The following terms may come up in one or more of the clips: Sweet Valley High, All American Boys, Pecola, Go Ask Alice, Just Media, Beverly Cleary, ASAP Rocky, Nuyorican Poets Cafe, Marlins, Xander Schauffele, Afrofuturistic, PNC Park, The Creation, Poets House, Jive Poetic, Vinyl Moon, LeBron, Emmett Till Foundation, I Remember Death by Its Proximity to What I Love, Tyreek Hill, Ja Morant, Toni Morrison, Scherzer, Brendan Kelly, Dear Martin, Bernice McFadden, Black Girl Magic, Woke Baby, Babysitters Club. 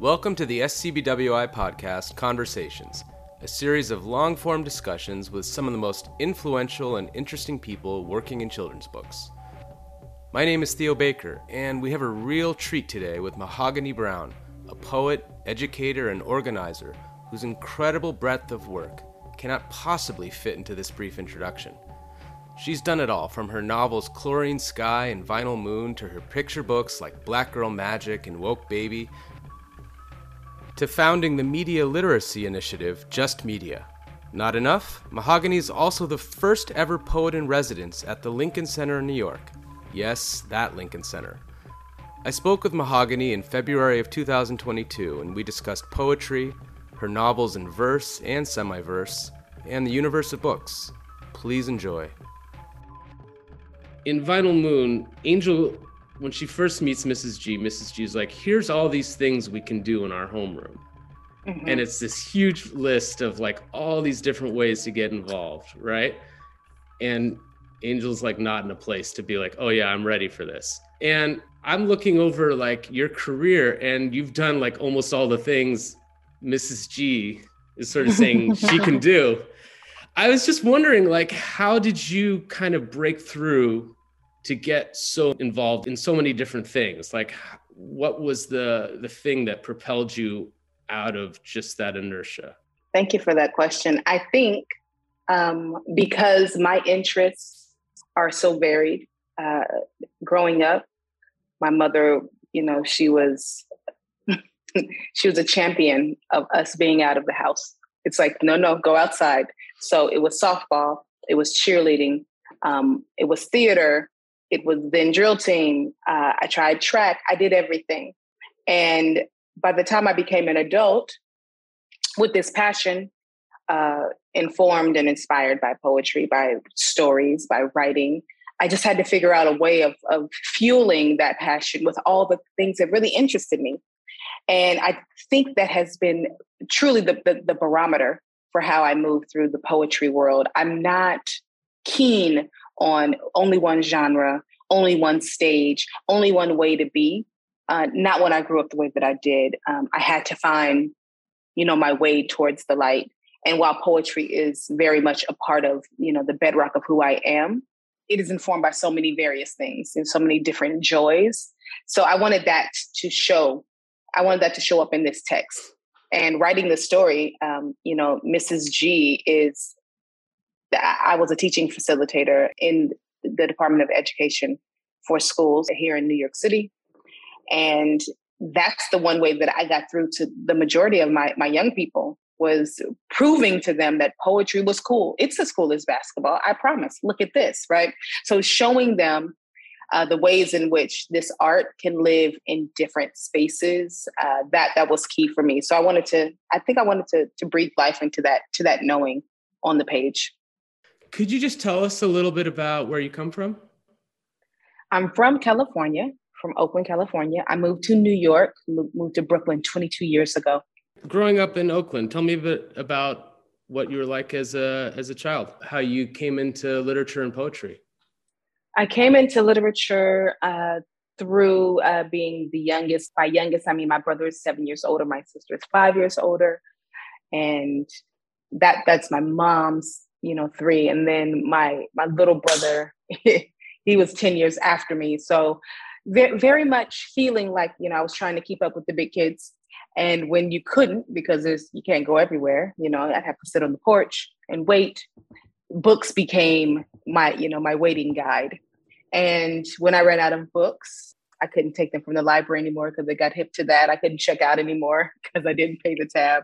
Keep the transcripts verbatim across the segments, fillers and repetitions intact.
Welcome to the S C B W I podcast, Conversations, a series of long-form discussions with some of the most influential and interesting people working in children's books. My name is Theo Baker, and we have a real treat today with Mahogany Brown, a poet, educator, and organizer whose incredible breadth of work cannot possibly fit into this brief introduction. She's done it all, from her novels Chlorine Sky and Vinyl Moon to her picture books like Black Girl Magic and Woke Baby, to founding the media literacy initiative, Just Media. Not enough? Mahogany is also the first ever poet in residence at the Lincoln Center in New York. Yes, that Lincoln Center. I spoke with Mahogany in February of two thousand twenty-two, and we discussed poetry, her novels in verse and semi-verse, and the universe of books. Please enjoy. In Vinyl Moon, Angel, when she first meets Missus G, Missus G's like, here's all these things we can do in our homeroom. Mm-hmm. And it's this huge list of like all these different ways to get involved, right? And Angel's like not in a place to be like, oh yeah, I'm ready for this. And I'm looking over like your career, and you've done like almost all the things Missus G is sort of saying she can do. I was just wondering, like, how did you kind of break through to get so involved in so many different things? Like, what was the the thing that propelled you out of just that inertia? Thank you for that question. I think um, because my interests are so varied, uh, growing up, my mother, you know, she was, she was a champion of us being out of the house. It's like, no, no, go outside. So it was softball, it was cheerleading, um, it was theater, it was then drill team. Uh, I tried track. I did everything. And by the time I became an adult with this passion, uh, informed and inspired by poetry, by stories, by writing, I just had to figure out a way of, of fueling that passion with all the things that really interested me. And I think that has been truly the, the, the barometer for how I move through the poetry world. I'm not keen on only one genre, only one stage, only one way to be. Uh, not when I grew up the way that I did. Um, I had to find, you know, my way towards the light. And while poetry is very much a part of, you know, the bedrock of who I am, it is informed by so many various things and so many different joys. So I wanted that to show. I wanted that to show up in this text. And writing the story, um, you know, Missus G is, I was a teaching facilitator in the Department of Education for schools here in New York City. And that's the one way that I got through to the majority of my, my young people, was proving to them that poetry was cool. It's as cool as basketball, I promise. Look at this, right? So showing them Uh, the ways in which this art can live in different spaces, uh, that that was key for me. So I wanted to, I think I wanted to to breathe life into that, to that knowing on the page. Could you just tell us a little bit about where you come from? I'm from California, from Oakland, California. I moved to New York, moved to Brooklyn twenty-two years ago. Growing up in Oakland, tell me a bit about what you were like as a as a child, how you came into literature and poetry. I came into literature uh, through uh, being the youngest. By youngest, I mean my brother is seven years older, my sister is five years older, and that that's my mom's, you know, three. And then my my little brother, he was ten years after me. So very, very much feeling like, you know, I was trying to keep up with the big kids. And when you couldn't, because there's, you can't go everywhere, you know, I'd have to sit on the porch and wait. Books became my, you know, my waiting guide. And when I ran out of books, I couldn't take them from the library anymore because I got hip to that. I couldn't check out anymore because I didn't pay the tab.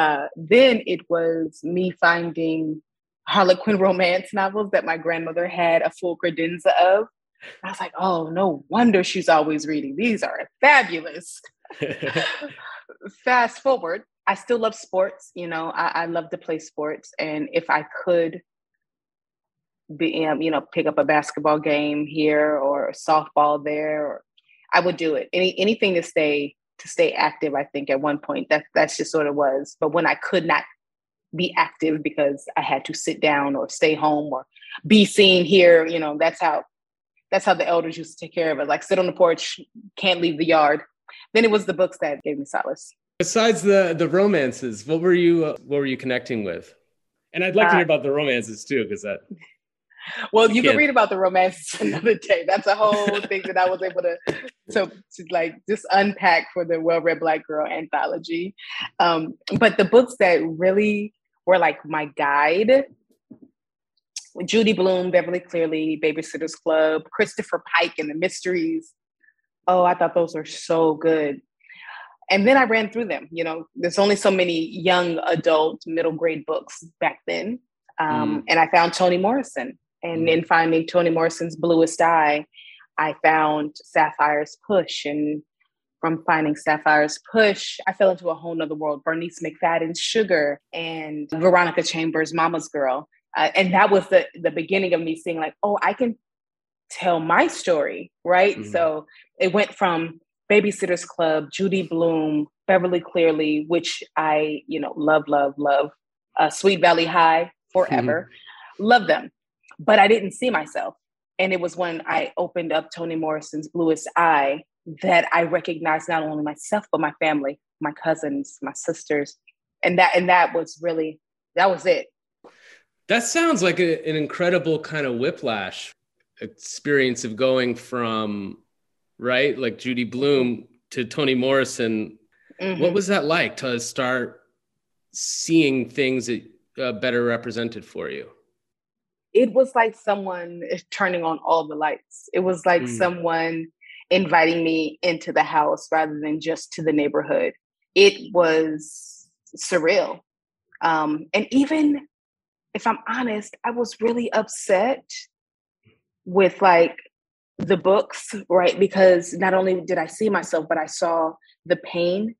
Uh, then it was me finding Harlequin romance novels that my grandmother had a full credenza of. I was like, oh, no wonder she's always reading. These are fabulous. Fast forward, I still love sports. You know, I, I love to play sports. And if I could be, um, you know, pick up a basketball game here or softball there, or I would do it. Any anything to stay to stay active. I think at one point that that's just sort of was. But when I could not be active because I had to sit down or stay home or be seen here, you know, that's how that's how the elders used to take care of it. Like sit on the porch, can't leave the yard. then it was the books that gave me solace. Besides the the romances, what were you uh, what were you connecting with? And I'd like uh, to hear about the romances too, because that. Well, you can read about the romances another day. That's a whole thing that I was able to, to, to like just unpack for the Well-Read Black Girl anthology. Um, but the books that really were like my guide: Judy Blume, Beverly Cleary, Babysitters Club, Christopher Pike and the Mysteries. Oh, I thought those were so good. And then I ran through them. You know, there's only so many young adult middle grade books back then. Um, mm. And I found Toni Morrison. And in finding Toni Morrison's Bluest Eye, I found Sapphire's Push. And from finding Sapphire's Push, I fell into a whole nother world. Bernice McFadden's Sugar and Veronica Chambers' Mama's Girl. Uh, and that was the, the beginning of me seeing like, oh, I can tell my story, right? Mm-hmm. So it went from Babysitter's Club, Judy Blume, Beverly Cleary, which I, you know, love, love, love. Uh, Sweet Valley High, forever. Mm-hmm. Love them. But I didn't see myself. And it was when I opened up Toni Morrison's Bluest Eye that I recognized not only myself, but my family, my cousins, my sisters. And that, and that was really, that was it. That sounds like a, an incredible kind of whiplash experience of going from, right, like Judy Blume to Toni Morrison. Mm-hmm. What was that like to start seeing things that uh, better represented for you? It was like someone turning on all the lights. It was like mm. someone inviting me into the house rather than just to the neighborhood. It was surreal. Um, and even if I'm honest, I was really upset with like the books, right? Because not only did I see myself, but I saw the pain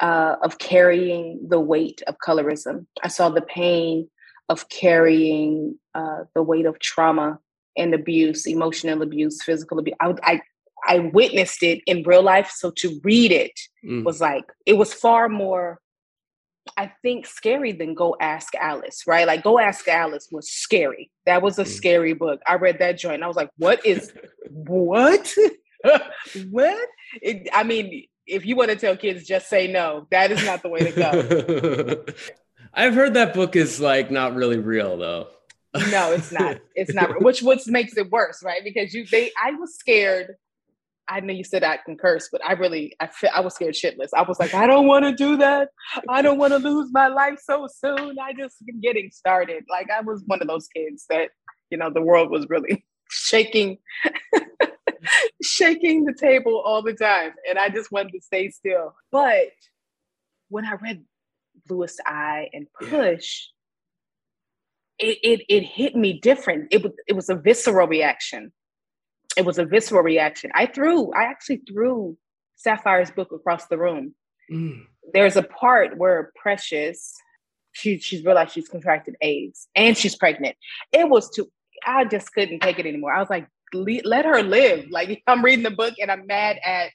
uh, of carrying the weight of colorism. I saw the pain of carrying uh, the weight of trauma and abuse, emotional abuse, physical abuse. I, I, I witnessed it in real life. So to read it mm. was like, it was far more, I think, scary than Go Ask Alice, right? Like Go Ask Alice was scary. That was a mm. scary book. I read that joint and I was like, what is, what? what? It, I mean, if you want to tell kids, just say no. That is not the way to go. I've heard that book is like not really real though. No, it's not. It's not. Which what makes it worse, right? Because you, they, I was scared. I know you said I can curse, but I really, I, I was scared shitless. I was like, I don't want to do that. I don't want to lose my life so soon. I just been getting started. Like I was one of those kids that, you know, the world was really shaking, shaking the table all the time. And I just wanted to stay still. But when I read Bluest Eye and Push, yeah. it, it it hit me different. It was it was a visceral reaction. It was a visceral reaction. I threw, I actually threw Sapphire's book across the room. Mm. There's a part where Precious, she she's realized she's contracted AIDS and she's pregnant. It was too, I just couldn't take it anymore. I was like, let her live. Like I'm reading the book and I'm mad at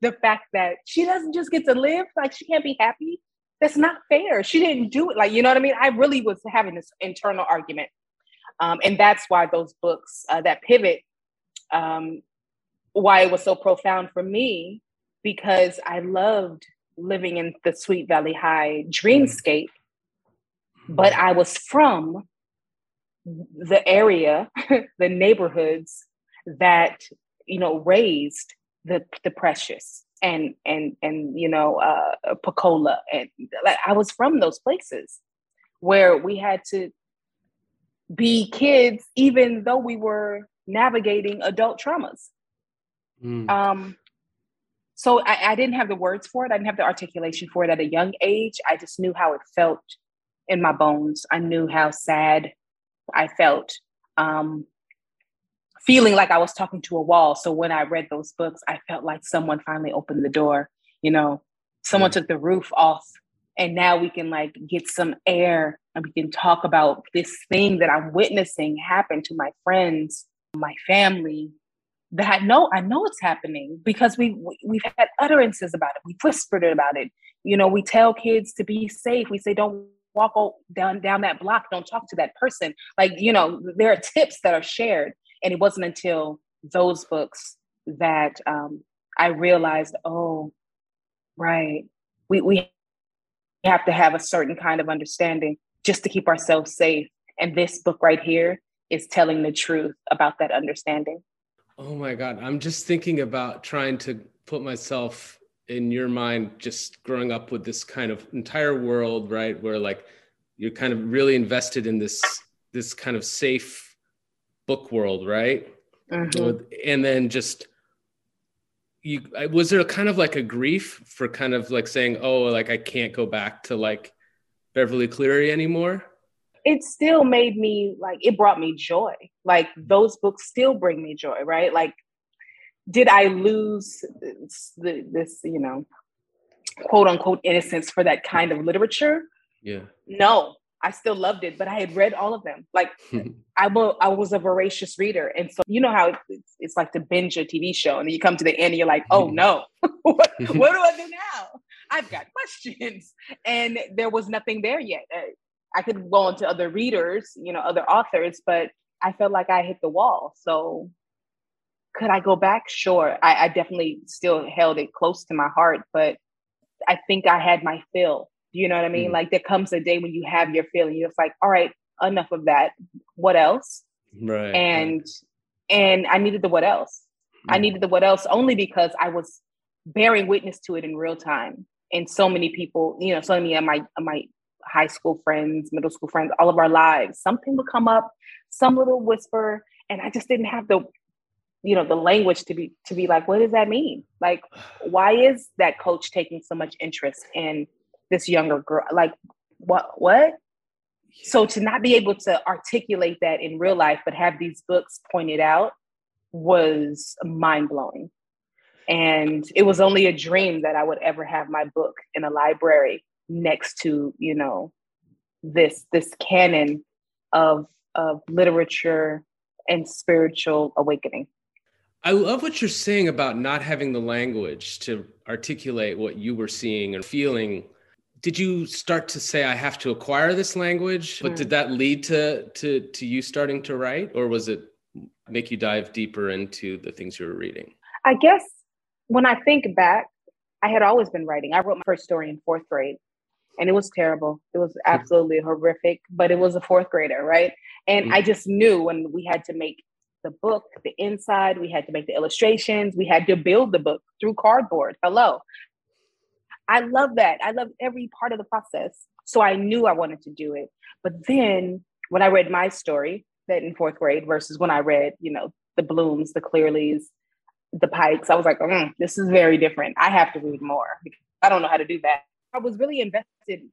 the fact that she doesn't just get to live, like she can't be happy. That's not fair. She didn't do it. Like, you know what I mean? I really was having this internal argument. Um, and that's why those books, uh, that pivot, um, why it was so profound for me, because I loved living in the Sweet Valley High dreamscape, but I was from the area, the neighborhoods that, you know, raised the, the Precious. And, and, and, you know, uh, Pecola. And like, I was from those places where we had to be kids, even though we were navigating adult traumas. Mm. Um, so I, I didn't have the words for it. I didn't have the articulation for it at a young age. I just knew how it felt in my bones. I knew how sad I felt. Um, feeling like I was talking to a wall. So when I read those books, I felt like someone finally opened the door, you know, someone mm-hmm. took the roof off and now we can like get some air and we can talk about this thing that I'm witnessing happen to my friends, my family, that I know, I know it's happening because we, we, we've had utterances about it. We've whispered about it. You know, we tell kids to be safe. We say, don't walk down, down that block. Don't talk to that person. Like, you know, there are tips that are shared. And it wasn't until those books that um, I realized, oh, right, we, we have to have a certain kind of understanding just to keep ourselves safe. And this book right here is telling the truth about that understanding. Oh my God. I'm just thinking about trying to put myself in your mind, just growing up with this kind of entire world, right? Where like you're kind of really invested in this, this kind of safe book world, right? Mm-hmm. And then just, you, was there a kind of like a grief for kind of like saying, oh, like I can't go back to like Beverly Cleary anymore? It still made me like, it brought me joy. Like those books still bring me joy, right? Like, did I lose the, this, you know, quote unquote innocence for that kind of literature? Yeah. No, I still loved it, but I had read all of them. Like I, will, I was a voracious reader. And so, you know how it's, it's like to binge a T V show and then you come to the end and you're like, oh no, what, what do I do now? I've got questions. And there was nothing there yet. I could go on to other readers, you know, other authors, but I felt like I hit the wall. So could I go back? Sure. I, I definitely still held it close to my heart, but I think I had my fill. You know what I mean? Mm. Like there comes a day when you have your fill and you're just like, all right, enough of that. What else? Right. And, right. and I needed the what else. Mm. I needed the what else only because I was bearing witness to it in real time. And so many people, you know, so many of my, of my, high school friends, middle school friends, all of our lives, something would come up, some little whisper. And I just didn't have the, you know, the language to be, to be like, what does that mean? Like, why is that coach taking so much interest in this younger girl? Like what, what? So to not be able to articulate that in real life, but have these books pointed out was mind blowing. And it was only a dream that I would ever have my book in a library next to, you know, this this canon of of literature and spiritual awakening. I love what you're saying about not having the language to articulate what you were seeing and feeling. Did you start to say, I have to acquire this language? But mm. did that lead to, to, to you starting to write? Or was it make you dive deeper into the things you were reading? I guess when I think back, I had always been writing. I wrote my first story in fourth grade. And it was terrible. It was absolutely horrific, but it was a fourth grader, right? And mm. I just knew when we had to make the book, the inside, we had to make the illustrations, we had to build the book through cardboard. Hello. I love that. I love every part of the process. So I knew I wanted to do it. But then when I read my story, that in fourth grade versus when I read, you know, the Blooms, the Clearlys, the Pikes, I was like, mm, this is very different. I have to read more. I don't know how to do that. I was really invested,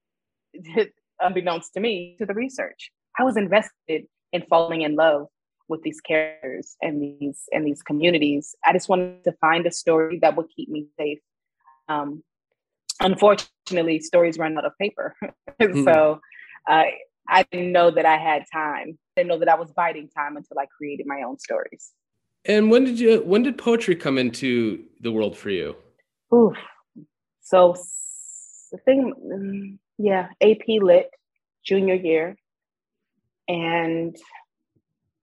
unbeknownst to me, to the research. I was invested in falling in love with these characters and these and these communities. I just wanted to find a story that would keep me safe. Um, unfortunately, stories run out of paper. Mm. So uh, I didn't know that I had time. I didn't know that I was biding time until I created my own stories. And when did you? When did poetry come into the world for you? Oof. So. The thing, yeah, A P Lit, junior year, and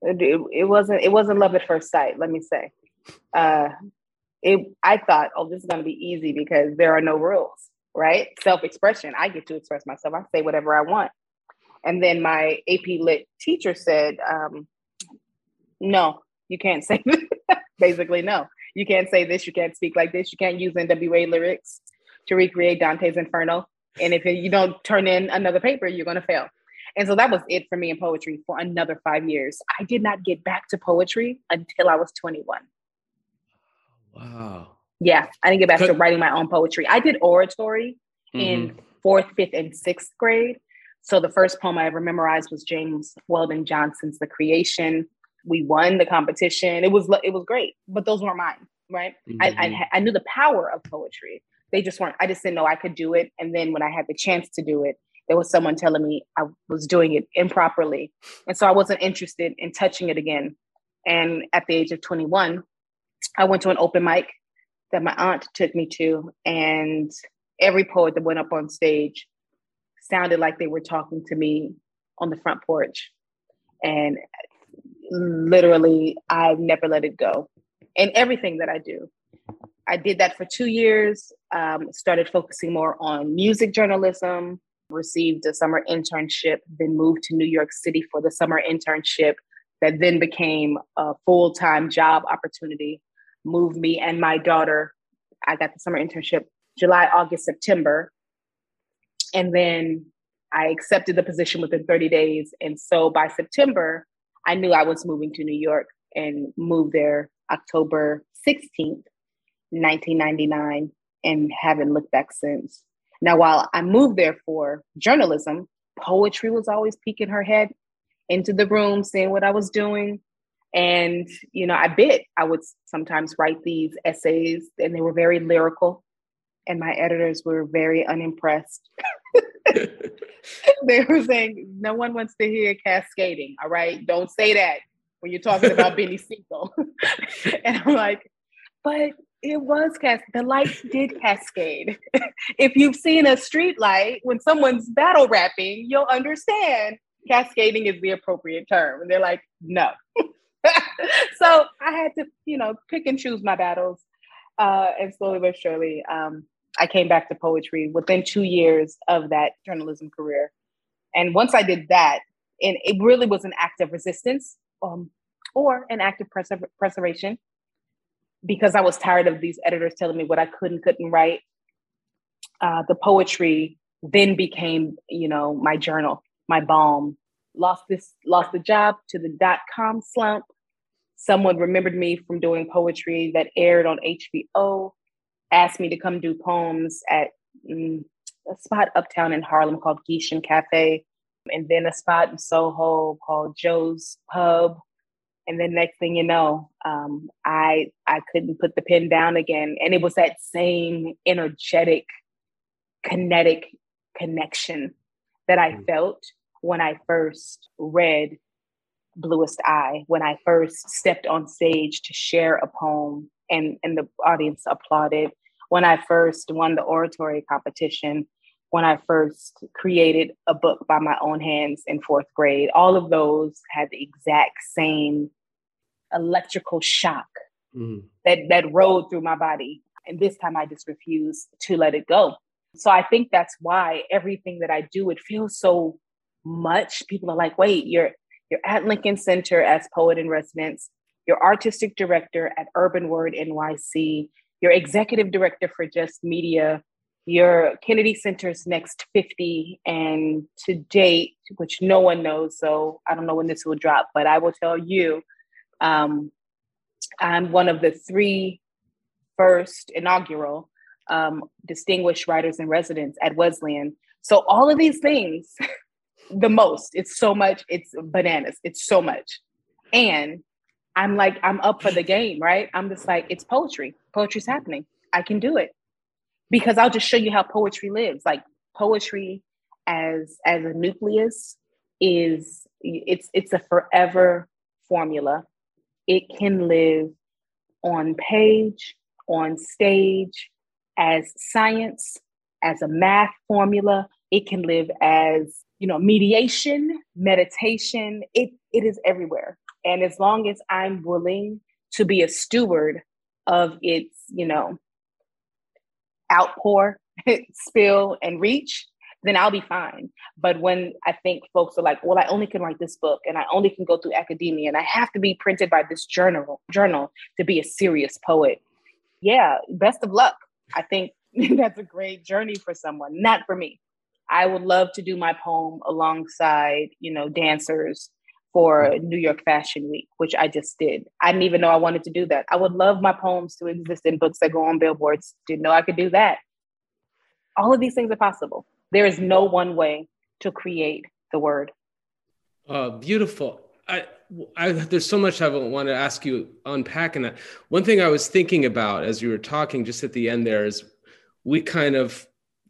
it, it wasn't it wasn't love at first sight. Let me say, uh, it. I thought, oh, this is going to be easy because there are no rules, right? Self expression. I get to express myself. I say whatever I want. And then my A P Lit teacher said, um, "No, you can't say this." Basically, no, you can't say this. You can't speak like this. You can't use N W A lyrics to recreate Dante's Inferno. And if you don't turn in another paper, you're going to fail. And so that was it for me in poetry for another five years. I did not get back to poetry until I was twenty-one. Wow. Yeah. I didn't get back Could- to writing my own poetry. I did oratory mm-hmm. in fourth, fifth, and sixth grade. So the first poem I ever memorized was James Weldon Johnson's The Creation. We won the competition. It was, it was great, but those weren't mine, right? Mm-hmm. I, I, I knew the power of poetry. They just weren't, I just didn't know I could do it. And then when I had the chance to do it, there was someone telling me I was doing it improperly. And so I wasn't interested in touching it again. And at the age of twenty-one, I went to an open mic that my aunt took me to. And every poet that went up on stage sounded like they were talking to me on the front porch. And literally, I've never let it go. And everything that I do, I did that for two years, um, started focusing more on music journalism, received a summer internship, then moved to New York City for the summer internship that then became a full-time job opportunity, moved me and my daughter. I got the summer internship July, August, September. And then I accepted the position within thirty days. And so by September, I knew I was moving to New York and moved there October sixteenth, nineteen ninety-nine, and haven't looked back since. Now, while I moved there for journalism, poetry was always peeking her head into the room, seeing what I was doing. And, you know, I bit. I would sometimes write these essays and they were very lyrical. And my editors were very unimpressed. They were saying, no one wants to hear cascading. All right. Don't say that when you're talking about Benny Siegel. And I'm like, but it was cast. The lights did cascade. If you've seen a street light, when someone's battle rapping, you'll understand cascading is the appropriate term. And they're like, no. So I had to, you know, pick and choose my battles. Uh, and slowly but surely, um, I came back to poetry within two years of that journalism career. And once I did that, and it really was an act of resistance um, or an act of pres- preservation, because I was tired of these editors telling me what I could and couldn't write. Uh, the poetry then became, you know, my journal, my balm. Lost this, lost the job to the dot-com slump. Someone remembered me from doing poetry that aired on H B O, asked me to come do poems at mm, a spot uptown in Harlem called Grecian Cafe, and then a spot in Soho called Joe's Pub. And then next thing you know, um, I I couldn't put the pen down again. And it was that same energetic, kinetic connection that I mm. felt when I first read Bluest Eye, when I first stepped on stage to share a poem and, and the audience applauded, when I first won the oratory competition, when I first created a book by my own hands in fourth grade. All of those had the exact same electrical shock mm. that, that rolled through my body. And this time I just refused to let it go. So I think that's why everything that I do, it feels so much. People are like, wait, you're You're at Lincoln Center as poet in residence. You're artistic director at Urban Word N Y C. You're executive director for Just Media. You're Kennedy Center's Next fifty. And to date, which no one knows, so I don't know when this will drop, but I will tell you, um, I'm one of the three first inaugural um, distinguished writers in residence at Wesleyan. So all of these things... The most. It's so much. It's bananas. It's so much. And I'm like, I'm up for the game, right? I'm just like, it's poetry. Poetry's happening. I can do it. Because I'll just show you how poetry lives. Like poetry as as a nucleus is it's it's a forever formula. It can live on page, on stage, as science, as a math formula. It can live as, you know, mediation, meditation. It it is everywhere. And as long as I'm willing to be a steward of its, you know, outpour, spill, and reach, then I'll be fine. But when I think folks are like, well, I only can write this book and I only can go through academia and I have to be printed by this journal journal to be a serious poet. Yeah, best of luck. I think that's a great journey for someone, not for me. I would love to do my poem alongside, you know, dancers for New York Fashion Week, which I just did. I didn't even know I wanted to do that. I would love my poems to exist in books that go on billboards. Didn't know I could do that. All of these things are possible. There is no one way to create the word. Uh, beautiful. I, I, there's so much I want to ask you unpacking that. One thing I was thinking about as you were talking just at the end there is we kind of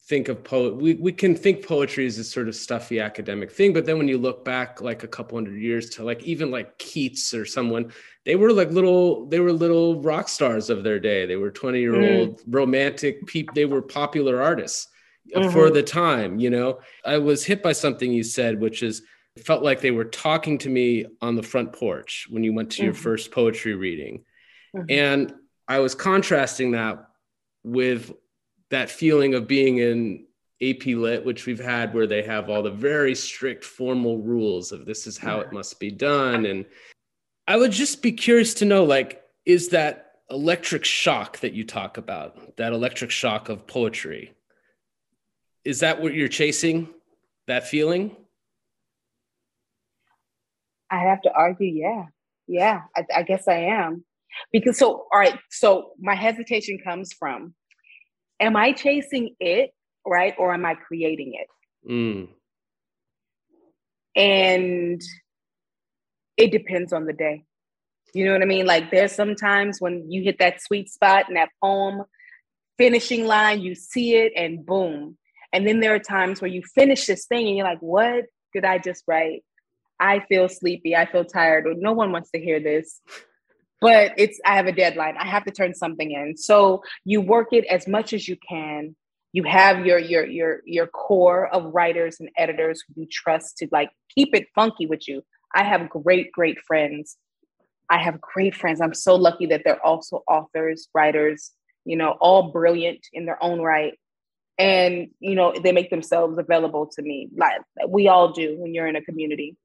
think of poet, we, we can think poetry as this sort of stuffy academic thing, but then when you look back like a couple hundred years to like even like Keats or someone, they were like little, they were little rock stars of their day. They were twenty year old mm. romantic people. They were popular artists mm-hmm. for the time, you know. I was hit by something you said, which is it felt like they were talking to me on the front porch when you went to mm-hmm. your first poetry reading. Mm-hmm. And I was contrasting that with that feeling of being in A P Lit, which we've had, where they have all the very strict formal rules of this is how yeah. it must be done. And I would just be curious to know, like, is that electric shock that you talk about, that electric shock of poetry, is that what you're chasing, that feeling? I have to argue, yeah. Yeah, I, I guess I am. Because so, all right, so my hesitation comes from, am I chasing it, right? Or am I creating it? Mm. And it depends on the day. You know what I mean? Like, there's sometimes when you hit that sweet spot and that poem finishing line, you see it and boom. And then there are times where you finish this thing and you're like, what did I just write? I feel sleepy. I feel tired. Or no one wants to hear this. But it's, I have a deadline. I have to turn something in. So you work it as much as you can. You have your your your your core of writers and editors who you trust to, like, keep it funky with you. I have great, great friends. I have great friends. I'm so lucky that they're also authors, writers, you know, all brilliant in their own right. And, you know, they make themselves available to me, like we all do when you're in a community.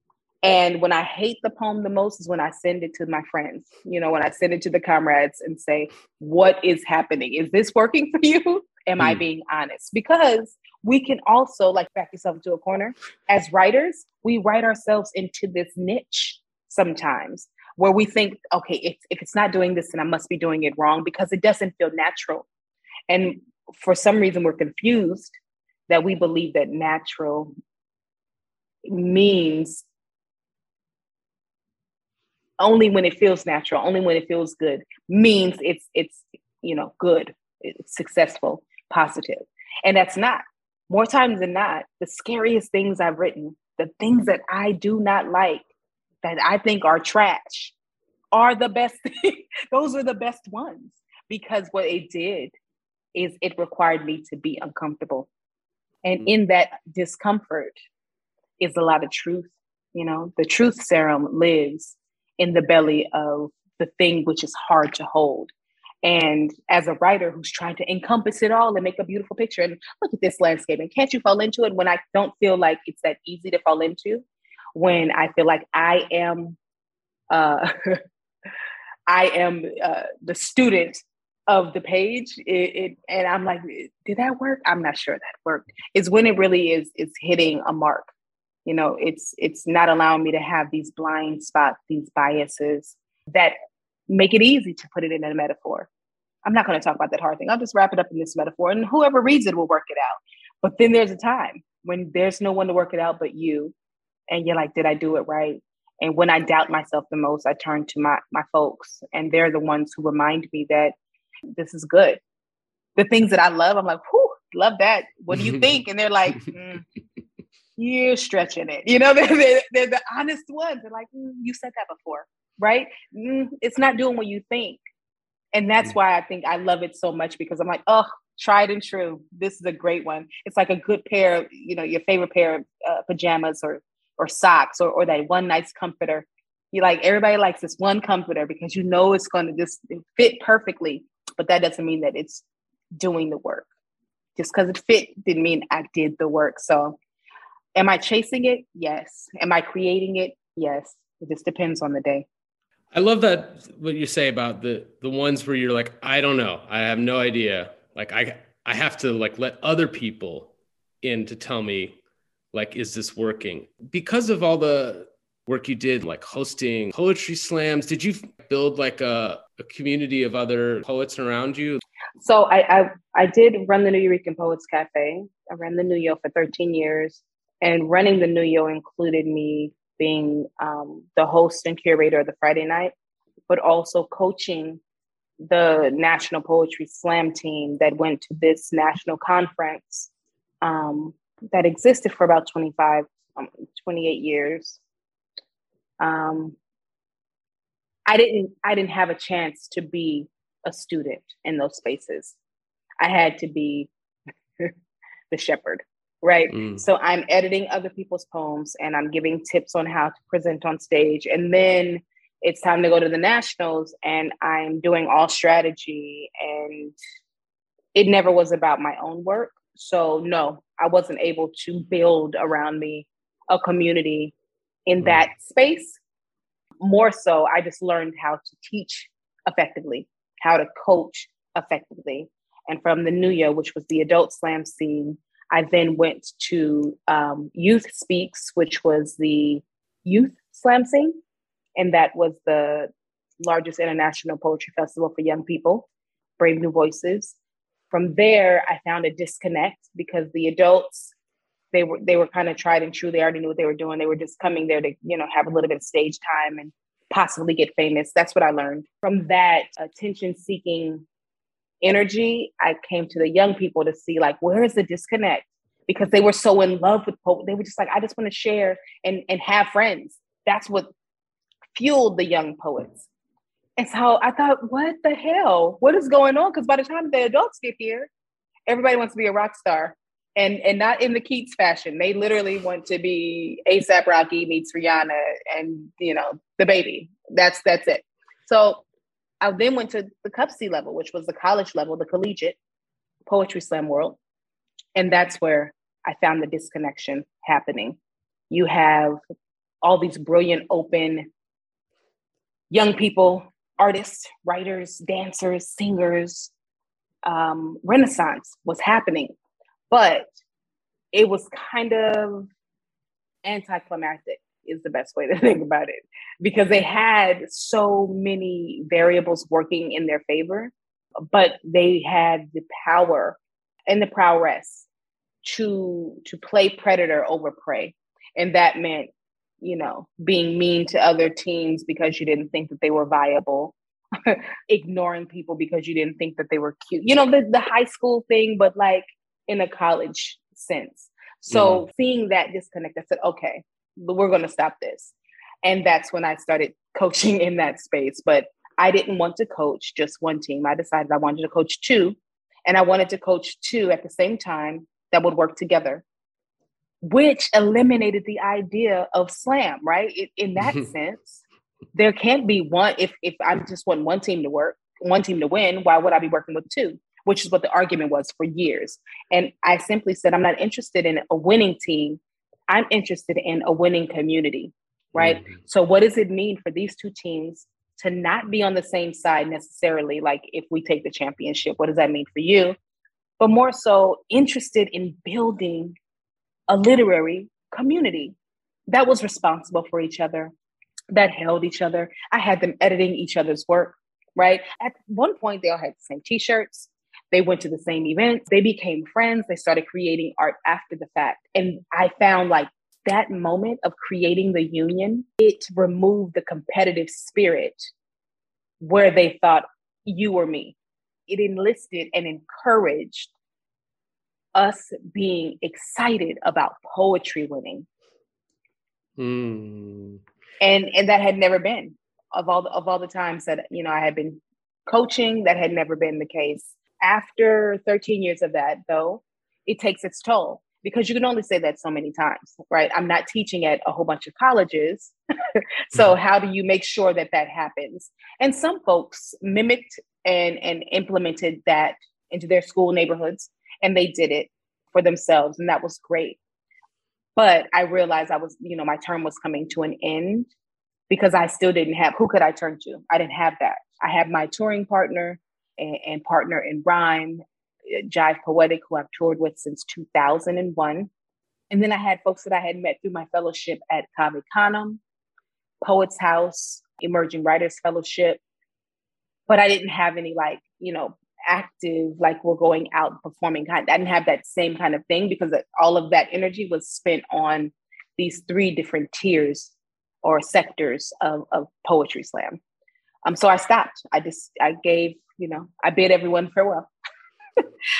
And when I hate the poem the most is when I send it to my friends, you know, when I send it to the comrades and say, what is happening? Is this working for you? Am mm. I being honest? Because we can also, like, back yourself into a corner. As writers, we write ourselves into this niche sometimes where we think, okay, if, if it's not doing this, then I must be doing it wrong because it doesn't feel natural. And for some reason, we're confused that we believe that natural means only when it feels natural, only when it feels good, means it's, it's, you know, good, it's successful, positive. And that's not. More times than not, the scariest things I've written, the things that I do not like, that I think are trash, are the best. Those are the best ones, because what it did is it required me to be uncomfortable. And mm-hmm. in that discomfort is a lot of truth. You know, the truth serum lives in the belly of the thing which is hard to hold. And as a writer who's trying to encompass it all and make a beautiful picture and look at this landscape and can't you fall into it, when I don't feel like it's that easy to fall into, when I feel like I am uh, I am uh, the student of the page, it, it, and I'm like, did that work? I'm not sure that worked. It's when it really is, it's hitting a mark. You know, it's it's not allowing me to have these blind spots, these biases that make it easy to put it in a metaphor. I'm not going to talk about that hard thing. I'll just wrap it up in this metaphor and whoever reads it will work it out. But then there's a time when there's no one to work it out but you. And you're like, did I do it right? And when I doubt myself the most, I turn to my my folks. And they're the ones who remind me that this is good. The things that I love, I'm like, whew, love that. What do you think? And they're like, mm. You're stretching it. You know, they're, they're, they're the honest ones. They're like, mm, you said that before, right? Mm, it's not doing what you think. And that's why I think I love it so much, because I'm like, oh, tried and true. This is a great one. It's like a good pair of, you know, your favorite pair of uh, pajamas or or socks or, or that one nice comforter. You like, everybody likes this one comforter because you know it's going to just fit perfectly. But that doesn't mean that it's doing the work. Just because it fit didn't mean I did the work. So am I chasing it? Yes. Am I creating it? Yes. It just depends on the day. I love that what you say about the the ones where you're like, I don't know. I have no idea. Like I I have to like let other people in to tell me, like, is this working? Because of all the work you did, like hosting poetry slams, did you build like a, a community of other poets around you? So I, I I did run the Nuyorican Poets Cafe. I ran the Nuyo for thirteen years. And running the Nuyo included me being um, the host and curator of the Friday night, but also coaching the National Poetry Slam team that went to this national conference um, that existed for about twenty-five, um, twenty-eight years. Um, I didn't, I didn't have a chance to be a student in those spaces. I had to be the shepherd. Right. Mm. So I'm editing other people's poems and I'm giving tips on how to present on stage. And then it's time to go to the nationals and I'm doing all strategy and it never was about my own work. So no, I wasn't able to build around me a community in mm. that space. More so, I just learned how to teach effectively, how to coach effectively. And from the Nuya, which was the adult slam scene, I then went to um, Youth Speaks, which was the youth slam scene. And that was the largest international poetry festival for young people, Brave New Voices. From there, I found a disconnect because the adults, they were they were kind of tried and true. They already knew what they were doing. They were just coming there to, you know, have a little bit of stage time and possibly get famous. That's what I learned. From that attention-seeking energy, I came to the young people to see, like, where is the disconnect? Because they were so in love with poetry. They were just like, I just want to share and, and have friends. That's what fueled the young poets. And so I thought, what the hell? What is going on? Because by the time the adults get here, everybody wants to be a rock star. And and not in the Keats fashion. They literally want to be ASAP Rocky meets Rihanna and, you know, the baby. That's that's it. So I then went to the C U P C level, which was the college level, the collegiate poetry slam world. And that's where I found the disconnection happening. You have all these brilliant, open young people, artists, writers, dancers, singers. Um, Renaissance was happening. But it was kind of anticlimactic is the best way to think about it, because they had so many variables working in their favor, but they had the power and the prowess to to play predator over prey. And that meant, you know, being mean to other teams because you didn't think that they were viable, ignoring people because you didn't think that they were cute. You know, the, the high school thing, but like, in a college sense. So mm-hmm. seeing that disconnect, I said, okay, but we're going to stop this. And that's when I started coaching in that space. But I didn't want to coach just one team. I decided I wanted to coach two, and I wanted to coach two at the same time that would work together, which eliminated the idea of slam, right? It, in that sense, there can't be one. If, if I just want one team to work, one team to win, why would I be working with two? Which is what the argument was for years. And I simply said, I'm not interested in a winning team. I'm interested in a winning community, right? Mm-hmm. So what does it mean for these two teams to not be on the same side necessarily? Like if we take the championship, what does that mean for you? But more so interested in building a literary community that was responsible for each other, that held each other. I had them editing each other's work, right? At one point, they all had the same t-shirts. They went to the same events. They became friends. They started creating art after the fact. And I found like that moment of creating the union, it removed the competitive spirit where they thought you or me. It enlisted and encouraged us being excited about poetry winning. Mm. And and that had never been of all the, of all the times that, you know, I had been coaching, that had never been the case. After thirteen years of that, though, it takes its toll because you can only say that so many times, right? I'm not teaching at a whole bunch of colleges. So how do you make sure that that happens? And some folks mimicked and, and implemented that into their school neighborhoods, and they did it for themselves. And that was great. But I realized I was, you know, my term was coming to an end because I still didn't have, who could I turn to? I didn't have that. I had my touring partner. And, and partner in rhyme, Jive Poetic, who I've toured with since two thousand one. And then I had folks that I had met through my fellowship at Cave Canem, Poets House, Emerging Writers Fellowship. But I didn't have any like, you know, active, like we're going out performing. I didn't have that same kind of thing because all of that energy was spent on these three different tiers or sectors of, of poetry slam. Um, so I stopped. I just, I gave, you know, I bid everyone farewell.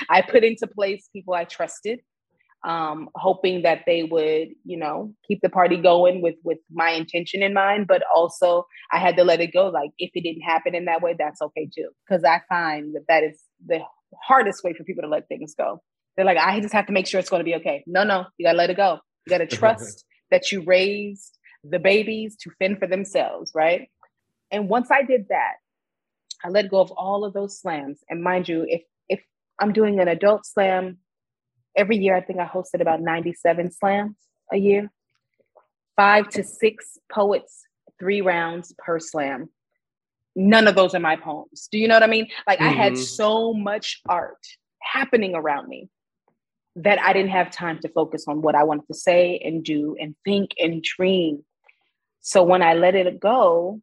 I put into place people I trusted, um, hoping that they would, you know, keep the party going with, with my intention in mind. But also I had to let it go. Like if it didn't happen in that way, that's okay too. Cause I find that that is the hardest way for people to let things go. They're like, I just have to make sure it's going to be okay. No, no, you gotta let it go. You gotta trust that you raised the babies to fend for themselves. Right. And once I did that, I let go of all of those slams. And mind you, if if I'm doing an adult slam. Every year, I think I hosted about ninety-seven slams a year. Five to six poets, three rounds per slam. None of those are my poems. Do you know what I mean? Like mm-hmm. I had so much art happening around me that I didn't have time to focus on what I wanted to say and do and think and dream. So when I let it go,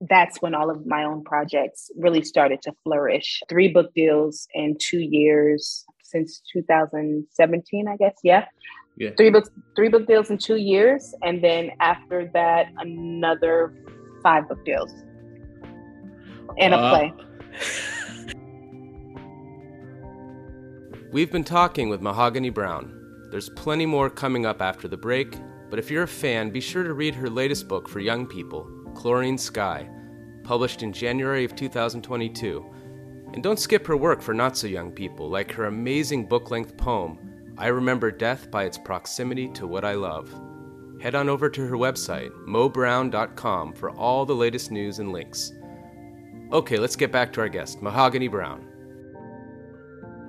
that's when all of my own projects really started to flourish. Three book deals in two years since two thousand seventeen, I guess. Yeah. Yeah. Three books, three book deals in two years. And then after that, another five book deals and a uh. play. We've been talking with Mahogany Brown. There's plenty more coming up after the break, but if you're a fan, be sure to read her latest book for young people, Chlorine Sky, published in January of two thousand twenty-two. And don't skip her work for not so young people, like her amazing book-length poem, I Remember Death by Its Proximity to What I Love. Head on over to her website, m o brown dot com, for all the latest news and links. Okay, let's get back to our guest, Mahogany Brown.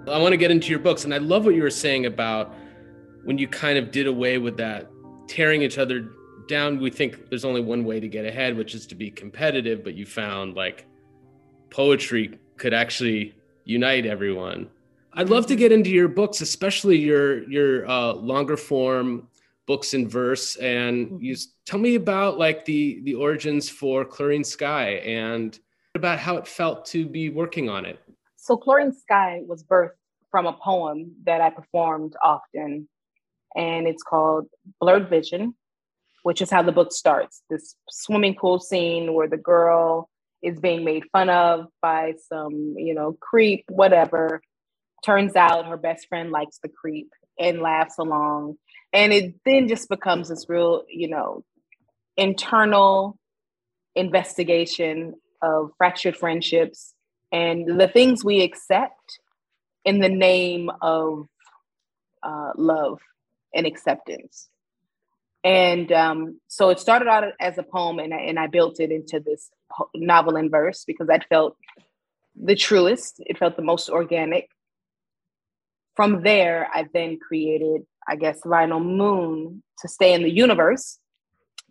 I want to get into your books, and I love what you were saying about when you kind of did away with that, tearing each other down. We think there's only one way to get ahead, which is to be competitive, but you found like poetry could actually unite everyone. I'd love to get into your books, especially your your uh, longer form books in verse. And you tell me about like the the origins for Chlorine Sky and about how it felt to be working on it. So Chlorine Sky was birthed from a poem that I performed often, and it's called Blurred Vision, which is how the book starts. This swimming pool scene where the girl is being made fun of by some, you know, creep, whatever. Turns out her best friend likes the creep and laughs along. And it then just becomes this real, you know, internal investigation of fractured friendships and the things we accept in the name of uh, love and acceptance. And um, so it started out as a poem, and I, and I built it into this novel in verse because that felt the truest. It felt the most organic. From there, I then created, I guess, Vinyl Moon to stay in the universe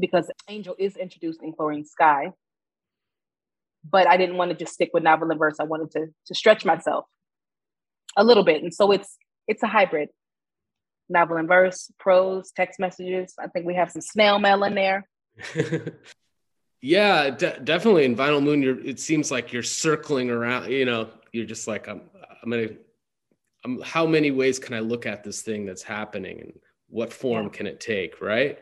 because Angel is introduced in Chlorine Sky. But I didn't want to just stick with novel and verse. I wanted to, to stretch myself a little bit. And so it's it's a hybrid. Novel and verse, prose, text messages. I think we have some snail mail in there. Yeah, de- definitely. In Vinyl Moon, you're, it seems like you're circling around, you know, you're just like, I'm, I'm going to... Um, how many ways can I look at this thing that's happening and what form can it take, right?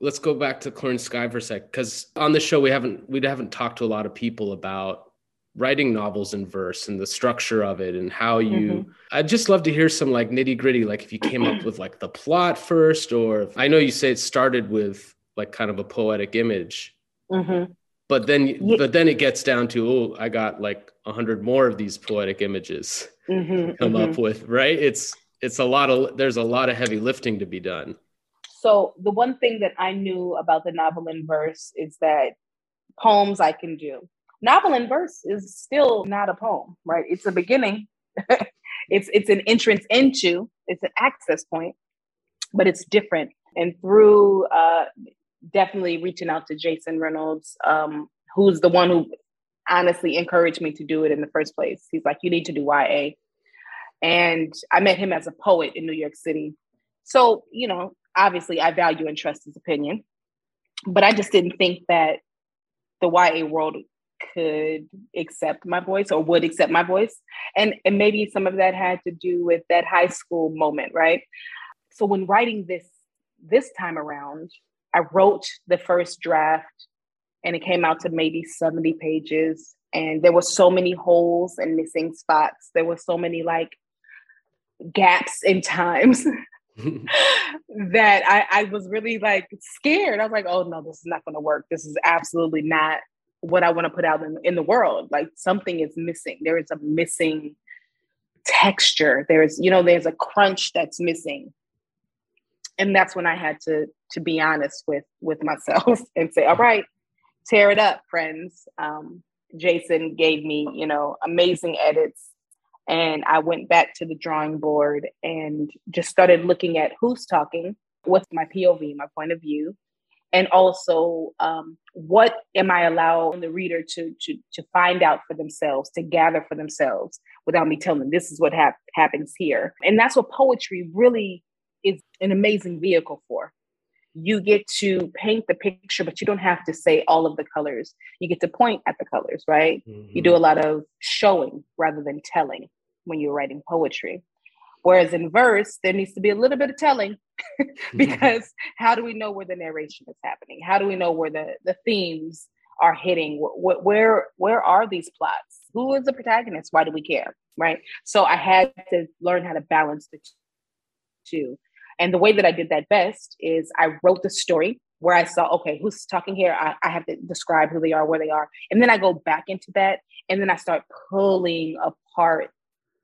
Let's go back to Chlorine Sky for a sec, because on the show, we haven't we haven't talked to a lot of people about writing novels in verse and the structure of it and how you, mm-hmm. I'd just love to hear some like nitty gritty, like if you came up with like the plot first, or I know you say it started with like kind of a poetic image, mm-hmm. but then but then it gets down to, oh, I got like a hundred more of these poetic images. Mm-hmm, come mm-hmm. up with, right? It's it's a lot of there's a lot of heavy lifting to be done. So the one thing that I knew about the novel in verse is that poems I can do. Novel in verse is still not a poem, right? It's a beginning. it's it's an entrance into, it's an access point, but it's different. And through uh, definitely reaching out to Jason Reynolds, um, who's the one who honestly encouraged me to do it in the first place. He's like, you need to do Y A. And I met him as a poet in New York City. So, you know, obviously I value and trust his opinion, but I just didn't think that the Y A world could accept my voice or would accept my voice. And, and maybe some of that had to do with that high school moment, right? So when writing this, this time around, I wrote the first draft, and it came out to maybe seventy pages. And there were so many holes and missing spots. There were so many like gaps in times that I, I was really like scared. I was like, oh no, this is not going to work. This is absolutely not what I want to put out in, in the world. Like something is missing. There is a missing texture. There is, you know, there's a crunch that's missing. And that's when I had to, to be honest with, with myself and say, all right, tear it up, friends. Um, Jason gave me, you know, amazing edits. And I went back to the drawing board and just started looking at who's talking, what's my P O V, my point of view, and also um, what am I allowing the reader to, to, to find out for themselves, to gather for themselves without me telling them this is what hap- happens here. And that's what poetry really is an amazing vehicle for. You get to paint the picture, but you don't have to say all of the colors. You get to point at the colors, right? Mm-hmm. You do a lot of showing rather than telling when you're writing poetry. Whereas in verse, there needs to be a little bit of telling because how do we know where the narration is happening? How do we know where the, the themes are hitting? Where, where, where are these plots? Who is the protagonist? Why do we care, right? So I had to learn how to balance the two. And the way that I did that best is I wrote the story where I saw, okay, who's talking here? I, I have to describe who they are, where they are. And then I go back into that. And then I start pulling apart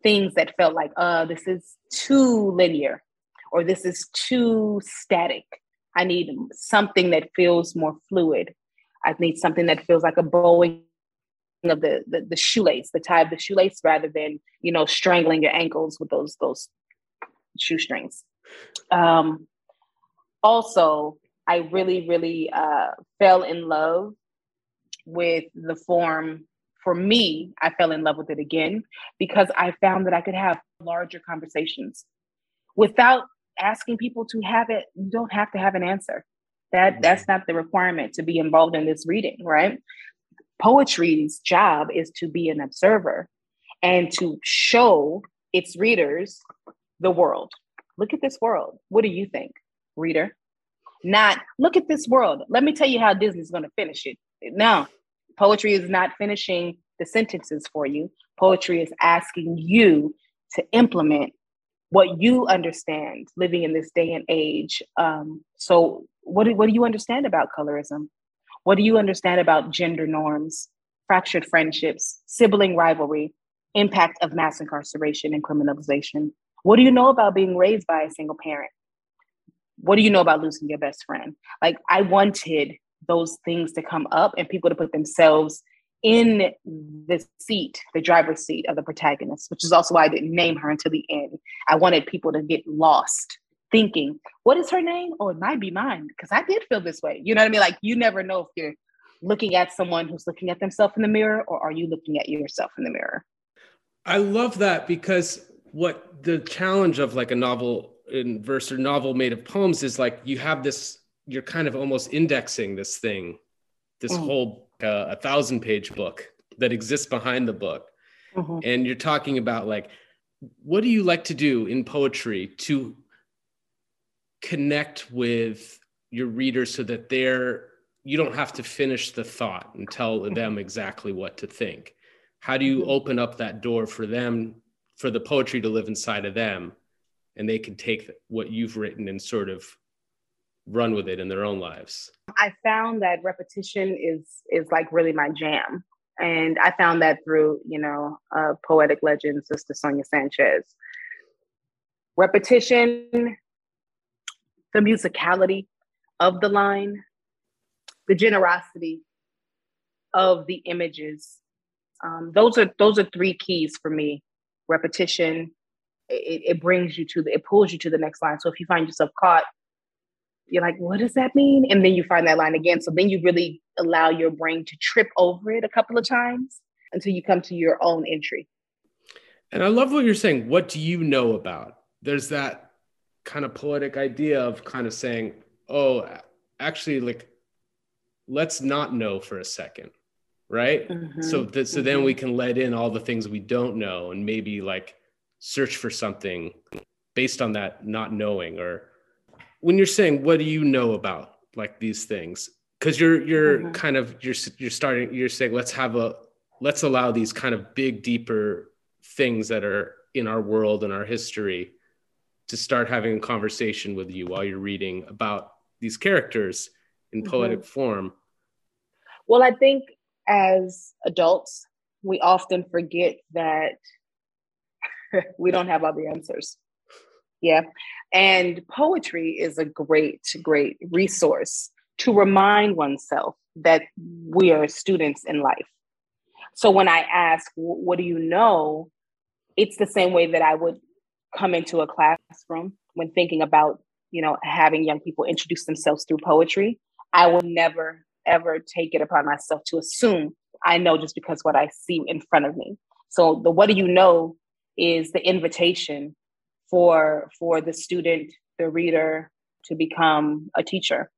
things that felt like, uh, this is too linear or this is too static. I need something that feels more fluid. I need something that feels like a bowing of the, the, the shoelace, the tie of the shoelace, rather than, you know, strangling your ankles with those, those shoestrings. Um, also, I really, really uh, fell in love with the form. For me, I fell in love with it again because I found that I could have larger conversations without asking people to have it. You don't have to have an answer. That that's not the requirement to be involved in this reading, right? Poetry's job is to be an observer and to show its readers the world. Look at this world. What do you think, reader? Not, look at this world. Let me tell you how Disney's going to finish it. No, poetry is not finishing the sentences for you. Poetry is asking you to implement what you understand living in this day and age. Um, so what do, what do you understand about colorism? What do you understand about gender norms, fractured friendships, sibling rivalry, impact of mass incarceration and criminalization? What do you know about being raised by a single parent? What do you know about losing your best friend? Like, I wanted those things to come up and people to put themselves in the seat, the driver's seat of the protagonist, which is also why I didn't name her until the end. I wanted people to get lost thinking, what is her name? Oh, it might be mine, because I did feel this way. You know what I mean? Like, you never know if you're looking at someone who's looking at themselves in the mirror, or are you looking at yourself in the mirror? I love that, because what the challenge of like a novel in verse or novel made of poems is like, you have this, you're kind of almost indexing this thing, this mm-hmm. whole uh, a thousand page book that exists behind the book. Mm-hmm. And you're talking about like, what do you like to do in poetry to connect with your readers so that they're, you don't have to finish the thought and tell mm-hmm. them exactly what to think. How do you open up that door for them, for the poetry to live inside of them, and they can take what you've written and sort of run with it in their own lives? I found that repetition is is like really my jam. And I found that through, you know, uh, poetic legend, Sister Sonia Sanchez. Repetition, the musicality of the line, the generosity of the images. Um, those are those are three keys for me. Repetition, it, it brings you to the, it pulls you to the next line. So if you find yourself caught, you're like, what does that mean? And then you find that line again. So then you really allow your brain to trip over it a couple of times until you come to your own entry. And I love what you're saying. What do you know about? There's that kind of poetic idea of kind of saying, oh, actually, like, let's not know for a second. Right. Mm-hmm. So th- so mm-hmm. then we can let in all the things we don't know and maybe like search for something based on that not knowing. Or when you're saying, what do you know about like these things? Because you're you're mm-hmm. kind of you're you're starting you're saying, let's have a let's allow these kind of big, deeper things that are in our world and our history to start having a conversation with you while you're reading about these characters in mm-hmm. poetic form. Well, I think as adults, we often forget that we don't have all the answers. Yeah. And poetry is a great, great resource to remind oneself that we are students in life. So when I ask, what do you know? it's the same way that I would come into a classroom when thinking about, you know, having young people introduce themselves through poetry. I would never, ever take it upon myself to assume I know just because what I see in front of me. So the what do you know is the invitation for for the student, the reader, to become a teacher,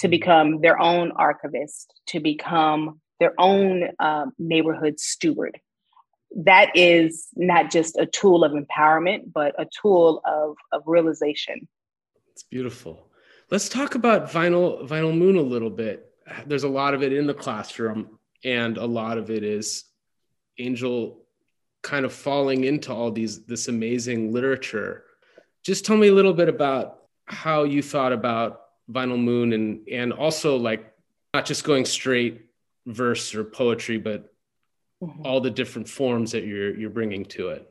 to become their own archivist, to become their own um, neighborhood steward. That is not just a tool of empowerment, but a tool of, of realization. It's beautiful. Let's talk about Vinyl, Vinyl Moon a little bit. There's a lot of it in the classroom, and a lot of it is Angel kind of falling into all these, this amazing literature. Just tell me a little bit about how you thought about Vinyl Moon, and, and also like not just going straight verse or poetry, but mm-hmm. all the different forms that you're, you're bringing to it.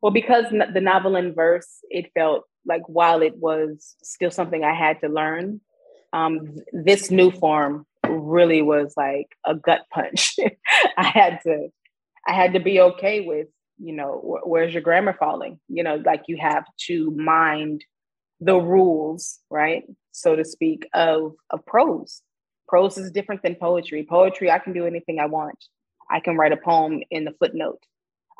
Well, because the novel in verse, it felt like while it was still something I had to learn, um, this new form really was like a gut punch. I had to, I had to be okay with, you know, wh- where's your grammar falling? You know, like you have to mind the rules, right? So to speak, of, of prose. Prose is different than poetry. Poetry, I can do anything I want. I can write a poem in the footnote.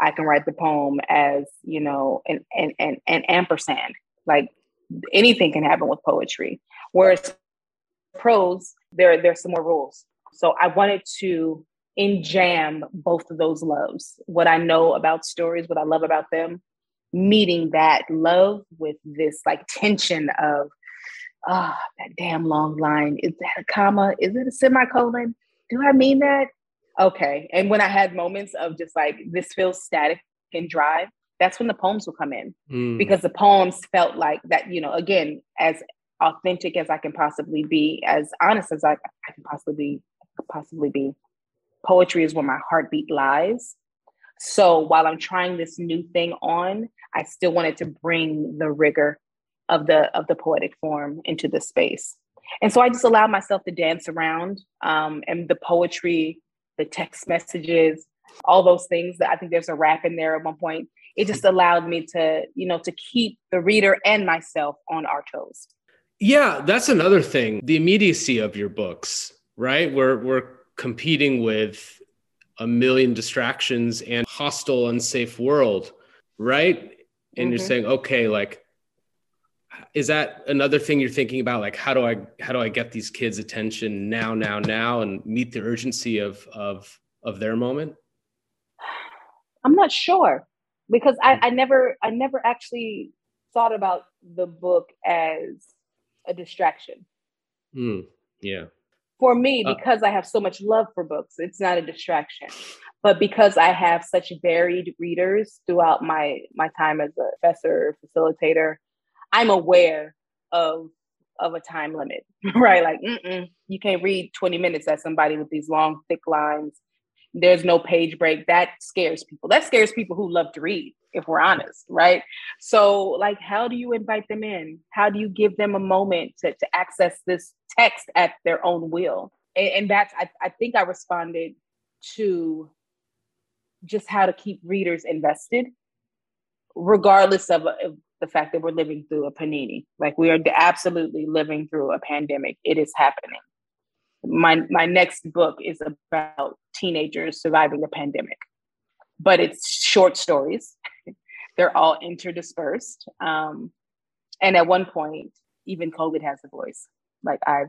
I can write the poem as, you know, an, an, an, an ampersand. Like anything can happen with poetry. Whereas prose, there, there's some more rules. So I wanted to enjam both of those loves. What I know about stories, what I love about them, meeting that love with this like tension of, ah, oh, that damn long line. Is that a comma? Is it a semicolon? Do I mean that? Okay. And when I had moments of just like, this feels static and dry, that's when the poems will come in mm. because the poems felt like that, you know, again, as authentic as I can possibly be, as honest as I, I can possibly, possibly be. Poetry is where my heartbeat lies. So while I'm trying this new thing on, I still wanted to bring the rigor of the, of the poetic form into the space. And so I just allowed myself to dance around um, and the poetry, the text messages, all those things that I think there's a rap in there at one point. It just allowed me to, you know, to keep the reader and myself on our toes. Yeah, that's another thing. The immediacy of your books, right? We're, we're competing with a million distractions and hostile, unsafe world, right? And mm-hmm. you're saying, okay, like, is that another thing you're thinking about? Like, how do I, how do I get these kids' attention now, now, now, and meet the urgency of, of, of their moment? I'm not sure because I, I never, I never actually thought about the book as a distraction. Mm, yeah. For me, because uh, I have so much love for books, it's not a distraction, but because I have such varied readers throughout my, my time as a professor, facilitator, I'm aware of, of a time limit, right? Like, mm-mm, you can't read twenty minutes at somebody with these long, thick lines. There's no page break. That scares people. That scares people who love to read, if we're honest, right? So like, how do you invite them in? How do you give them a moment to, to access this text at their own will? And, and that's, I, I think I responded to just how to keep readers invested, regardless of, of the fact that we're living through a panini. Like, we are absolutely living through a pandemic. It is happening. My my next book is about teenagers surviving the pandemic, but it's short stories. They're all interdispersed. Um, and at one point, even COVID has a voice. Like, I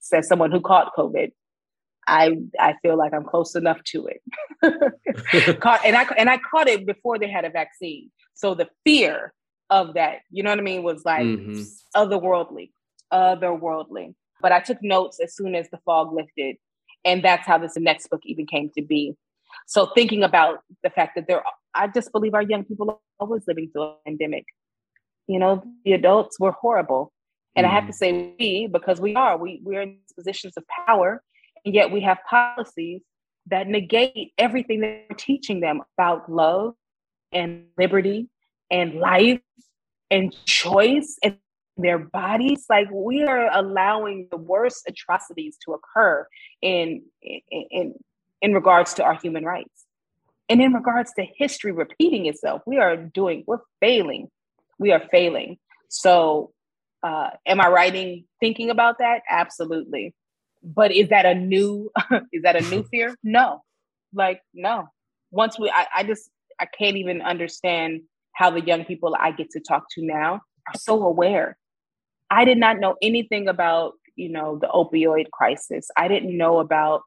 said, someone who caught COVID, I I feel like I'm close enough to it. caught, and I and I caught it before they had a vaccine. So the fear of that, you know what I mean, was like mm-hmm. otherworldly, otherworldly. But I took notes as soon as the fog lifted. And that's how this next book even came to be. So thinking about the fact that there, I just believe our young people are always living through a pandemic. You know, the adults were horrible. And mm. I have to say we, because we are, we, we're in positions of power, and yet we have policies that negate everything that we're teaching them about love and liberty and life and choice and their bodies. Like, we are allowing the worst atrocities to occur in in in regards to our human rights. And in regards to history repeating itself, we are doing, we're failing. We are failing. So uh, am I writing thinking about that? Absolutely. But is that a new, is that a new fear? No, like, no. Once we, I, I just, I can't even understand how the young people I get to talk to now are so aware. I did not know anything about, you know, the opioid crisis. I didn't know about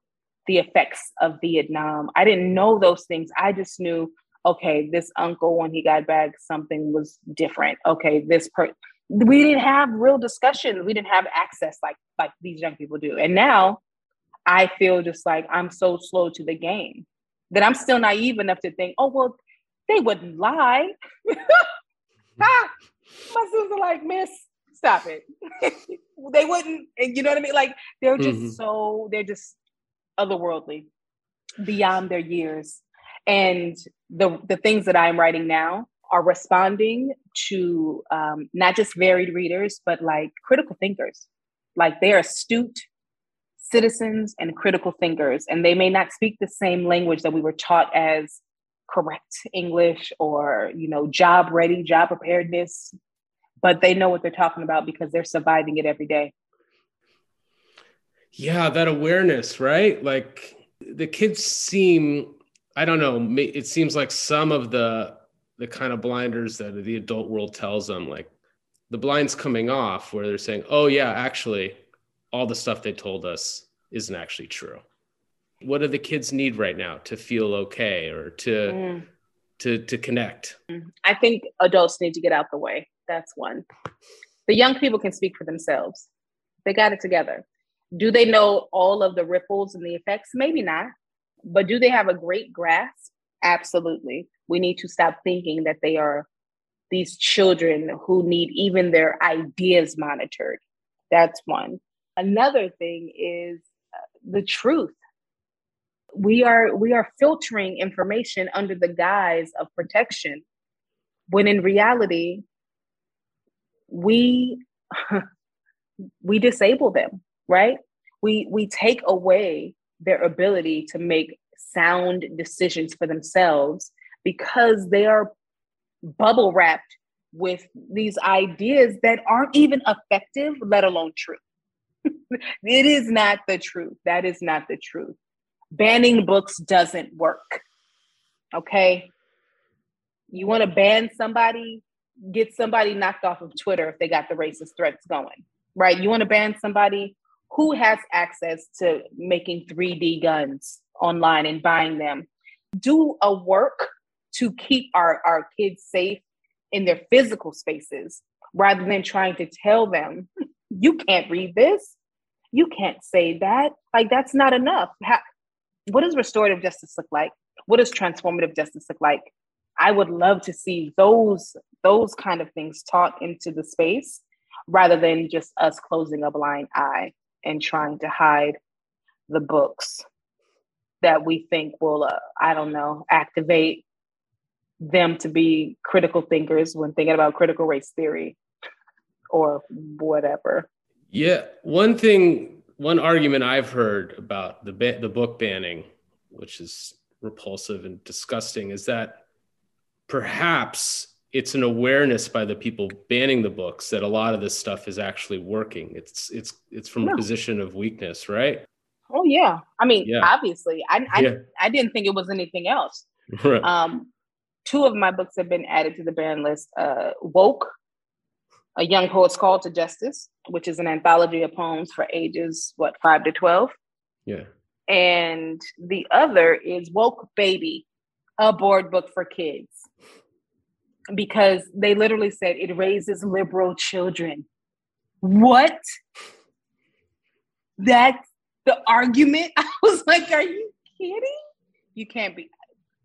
the effects of Vietnam. I didn't know those things. I just knew, okay, this uncle, when he got back, something was different. Okay, this per we didn't have real discussion. We didn't have access like like these young people do. And now I feel just like I'm so slow to the game that I'm still naive enough to think, oh, well, they wouldn't lie. ah, my sons are like, miss, stop it. They wouldn't, you know what I mean? Like, they're just mm-hmm. so, they're just otherworldly, beyond their years. And the the things that I'm writing now are responding to um, not just varied readers, but like critical thinkers. Like, they're astute citizens and critical thinkers. And they may not speak the same language that we were taught as correct English or, you know, job ready, job preparedness, but they know what they're talking about because they're surviving it every day. Yeah, that awareness, right? Like, the kids seem, I don't know, it seems like some of the the kind of blinders that the adult world tells them, like the blind's coming off where they're saying, oh yeah, actually, all the stuff they told us isn't actually true. What do the kids need right now to feel okay or to mm. to to connect? I think adults need to get out the way. That's one. The young people can speak for themselves. They got it together. Do they know all of the ripples and the effects? Maybe not. But do they have a great grasp? Absolutely. We need to stop thinking that they are these children who need even their ideas monitored. That's one. Another thing is the truth. We are we are filtering information under the guise of protection, when in reality, we we disable them, right? We we take away their ability to make sound decisions for themselves because they are bubble wrapped with these ideas that aren't even effective, let alone true. It is not the truth. That is not the truth. Banning books doesn't work. Okay. You want to ban somebody, get somebody knocked off of Twitter if they got the racist threats going, right? You want to ban somebody who has access to making three D guns online and buying them. Do a work to keep our, our kids safe in their physical spaces rather than trying to tell them, you can't read this. You can't say that. Like, that's not enough. How, What does restorative justice look like? What does transformative justice look like? I would love to see those, those kind of things taught into the space rather than just us closing a blind eye and trying to hide the books that we think will, uh, I don't know, activate them to be critical thinkers when thinking about critical race theory or whatever. Yeah. One thing One argument I've heard about the ba- the book banning, which is repulsive and disgusting, is that perhaps it's an awareness by the people banning the books that a lot of this stuff is actually working. It's it's it's from yeah. a position of weakness, right? Oh yeah, I mean, yeah. obviously, I I, yeah. I didn't think it was anything else. Right. Um, two of my books have been added to the ban list: uh, Woke, A Young Poet's Call to Justice, which is an anthology of poems for ages, what, five to twelve? Yeah. And the other is Woke Baby, a board book for kids. Because they literally said it raises liberal children. What? That's the argument? I was like, are you kidding? You can't be.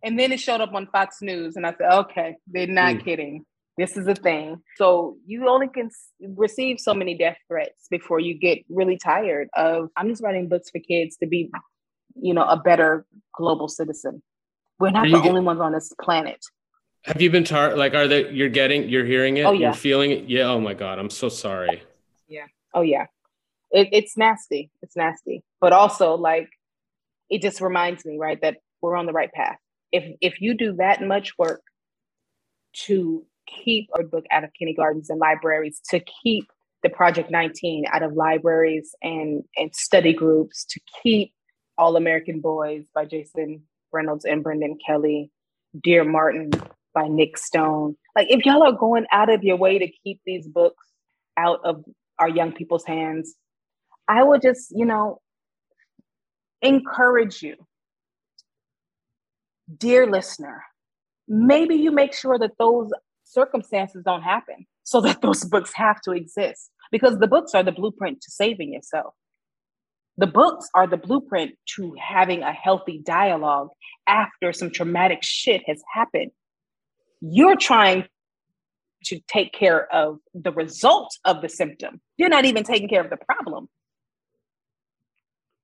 And then it showed up on Fox News and I said, okay, they're not mm. kidding. This is a thing. So you only can receive so many death threats before you get really tired of, I'm just writing books for kids to be, you know, a better global citizen. We're not the get, only ones on this planet. Have you been tired? Tar- like, are they, you're getting, you're hearing it, oh, yeah. you're feeling it? Yeah. Oh my God. I'm so sorry. Yeah. Oh yeah. It, it's nasty. It's nasty. But also, like, it just reminds me, right, that we're on the right path. if if you do that much work to keep a book out of kindergartens and libraries, to keep the Project nineteen out of libraries and, and study groups, to keep All American Boys by Jason Reynolds and Brendan Kelly, Dear Martin by Nick Stone. Like, if y'all are going out of your way to keep these books out of our young people's hands, I would just, you know, encourage you, dear listener, maybe you make sure that those circumstances don't happen so that those books have to exist, because the books are the blueprint to saving yourself. The books are the blueprint to having a healthy dialogue after some traumatic shit has happened. You're trying to take care of the result of the symptom. You're not even taking care of the problem.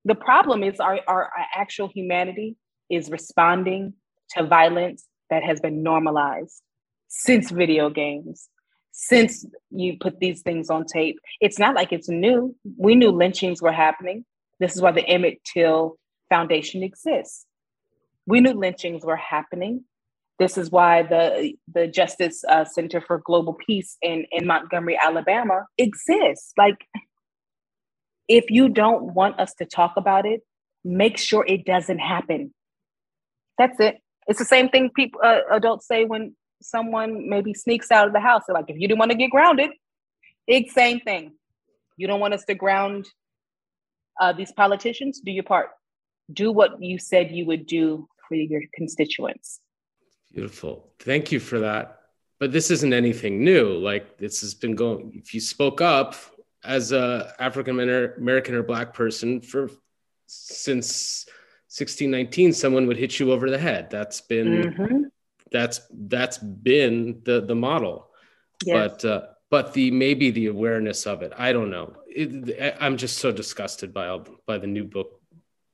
The problem is our, our, our actual humanity is responding to violence that has been normalized since video games, since you put these things on tape. It's not like it's new. We knew lynchings were happening. This is why the Emmett Till Foundation exists. We knew lynchings were happening. This is why the, the Justice uh, Center for Global Peace in, in Montgomery, Alabama exists. Like, if you don't want us to talk about it, make sure it doesn't happen. That's it. It's the same thing people, uh, adults say when someone maybe sneaks out of the house. They're like, if you didn't want to get grounded, it's same thing. You don't want us to ground uh, these politicians? Do your part. Do what you said you would do for your constituents. Beautiful. Thank you for that. But this isn't anything new. Like, this has been going, if you spoke up as a African American or Black person for since sixteen nineteen, someone would hit you over the head. That's been, mm-hmm. that's, that's been the, the model, yes. but, uh, but the, maybe the awareness of it, I don't know. It, I'm just so disgusted by, all, by the new book,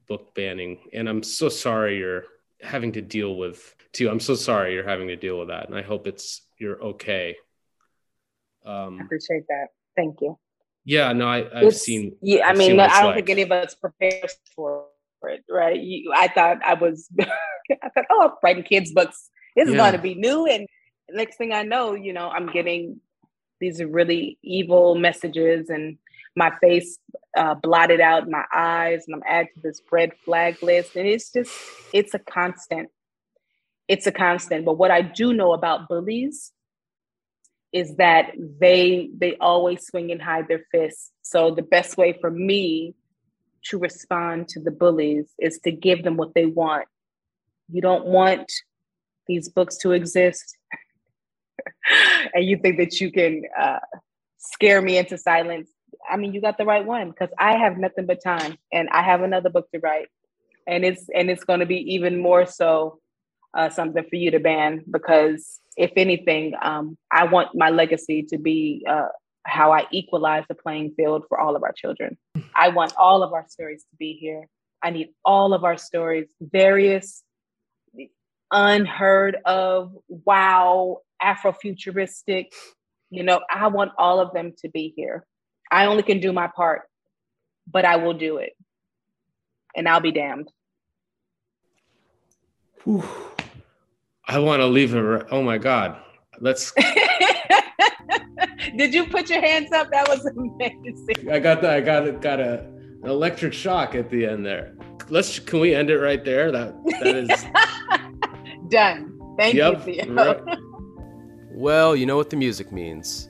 book banning. And I'm so sorry you're having to deal with too. I'm so sorry you're having to deal with that. And I hope it's, you're okay. Um, I appreciate that. Thank you. Yeah, no, I, I've it's, seen. Yeah, I I've mean, no, I don't like. think any of us prepared for it, right? You, I thought I was, I thought, oh, I'm writing kids' books. This is yeah. going to be new. And next thing I know, you know, I'm getting these really evil messages and my face uh, blotted out, my eyes, and I'm added to this red flag list. And it's just, it's a constant. It's a constant. But what I do know about bullies is that they they always swing and hide their fists. So the best way for me to respond to the bullies is to give them what they want. You don't want these books to exist. And you think that you can uh, scare me into silence. I mean, you got the right one, because I have nothing but time and I have another book to write. And it's, and it's going to be even more so uh, something for you to ban, because if anything, um, I want my legacy to be uh, how I equalize the playing field for all of our children. I want all of our stories to be here. I need all of our stories, various, unheard of, wow, Afrofuturistic. You know, I want all of them to be here. I only can do my part, but I will do it. And I'll be damned. Whew. I want to leave her. Oh my God. Let's. Did you put your hands up? That was amazing. I got the, I got it. Got a, an electric shock at the end there. Let's, can we end it right there? That, that is done. Thank yep, you, Theo. Right. Well, you know what the music means.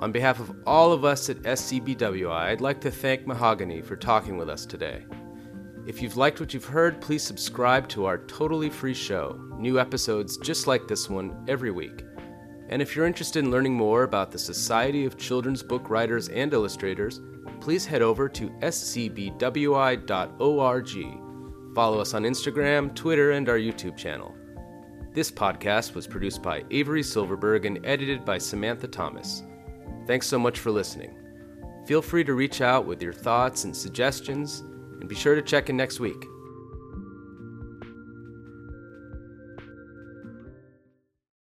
On behalf of all of us at S C B W I, I'd like to thank Mahogany for talking with us today. If you've liked what you've heard, please subscribe to our totally free show. New episodes just like this one every week. And if you're interested in learning more about the Society of Children's Book Writers and Illustrators, please head over to S C B W I dot org. Follow us on Instagram, Twitter, and our YouTube channel. This podcast was produced by Avery Silverberg and edited by Samantha Thomas. Thanks so much for listening. Feel free to reach out with your thoughts and suggestions, and be sure to check in next week.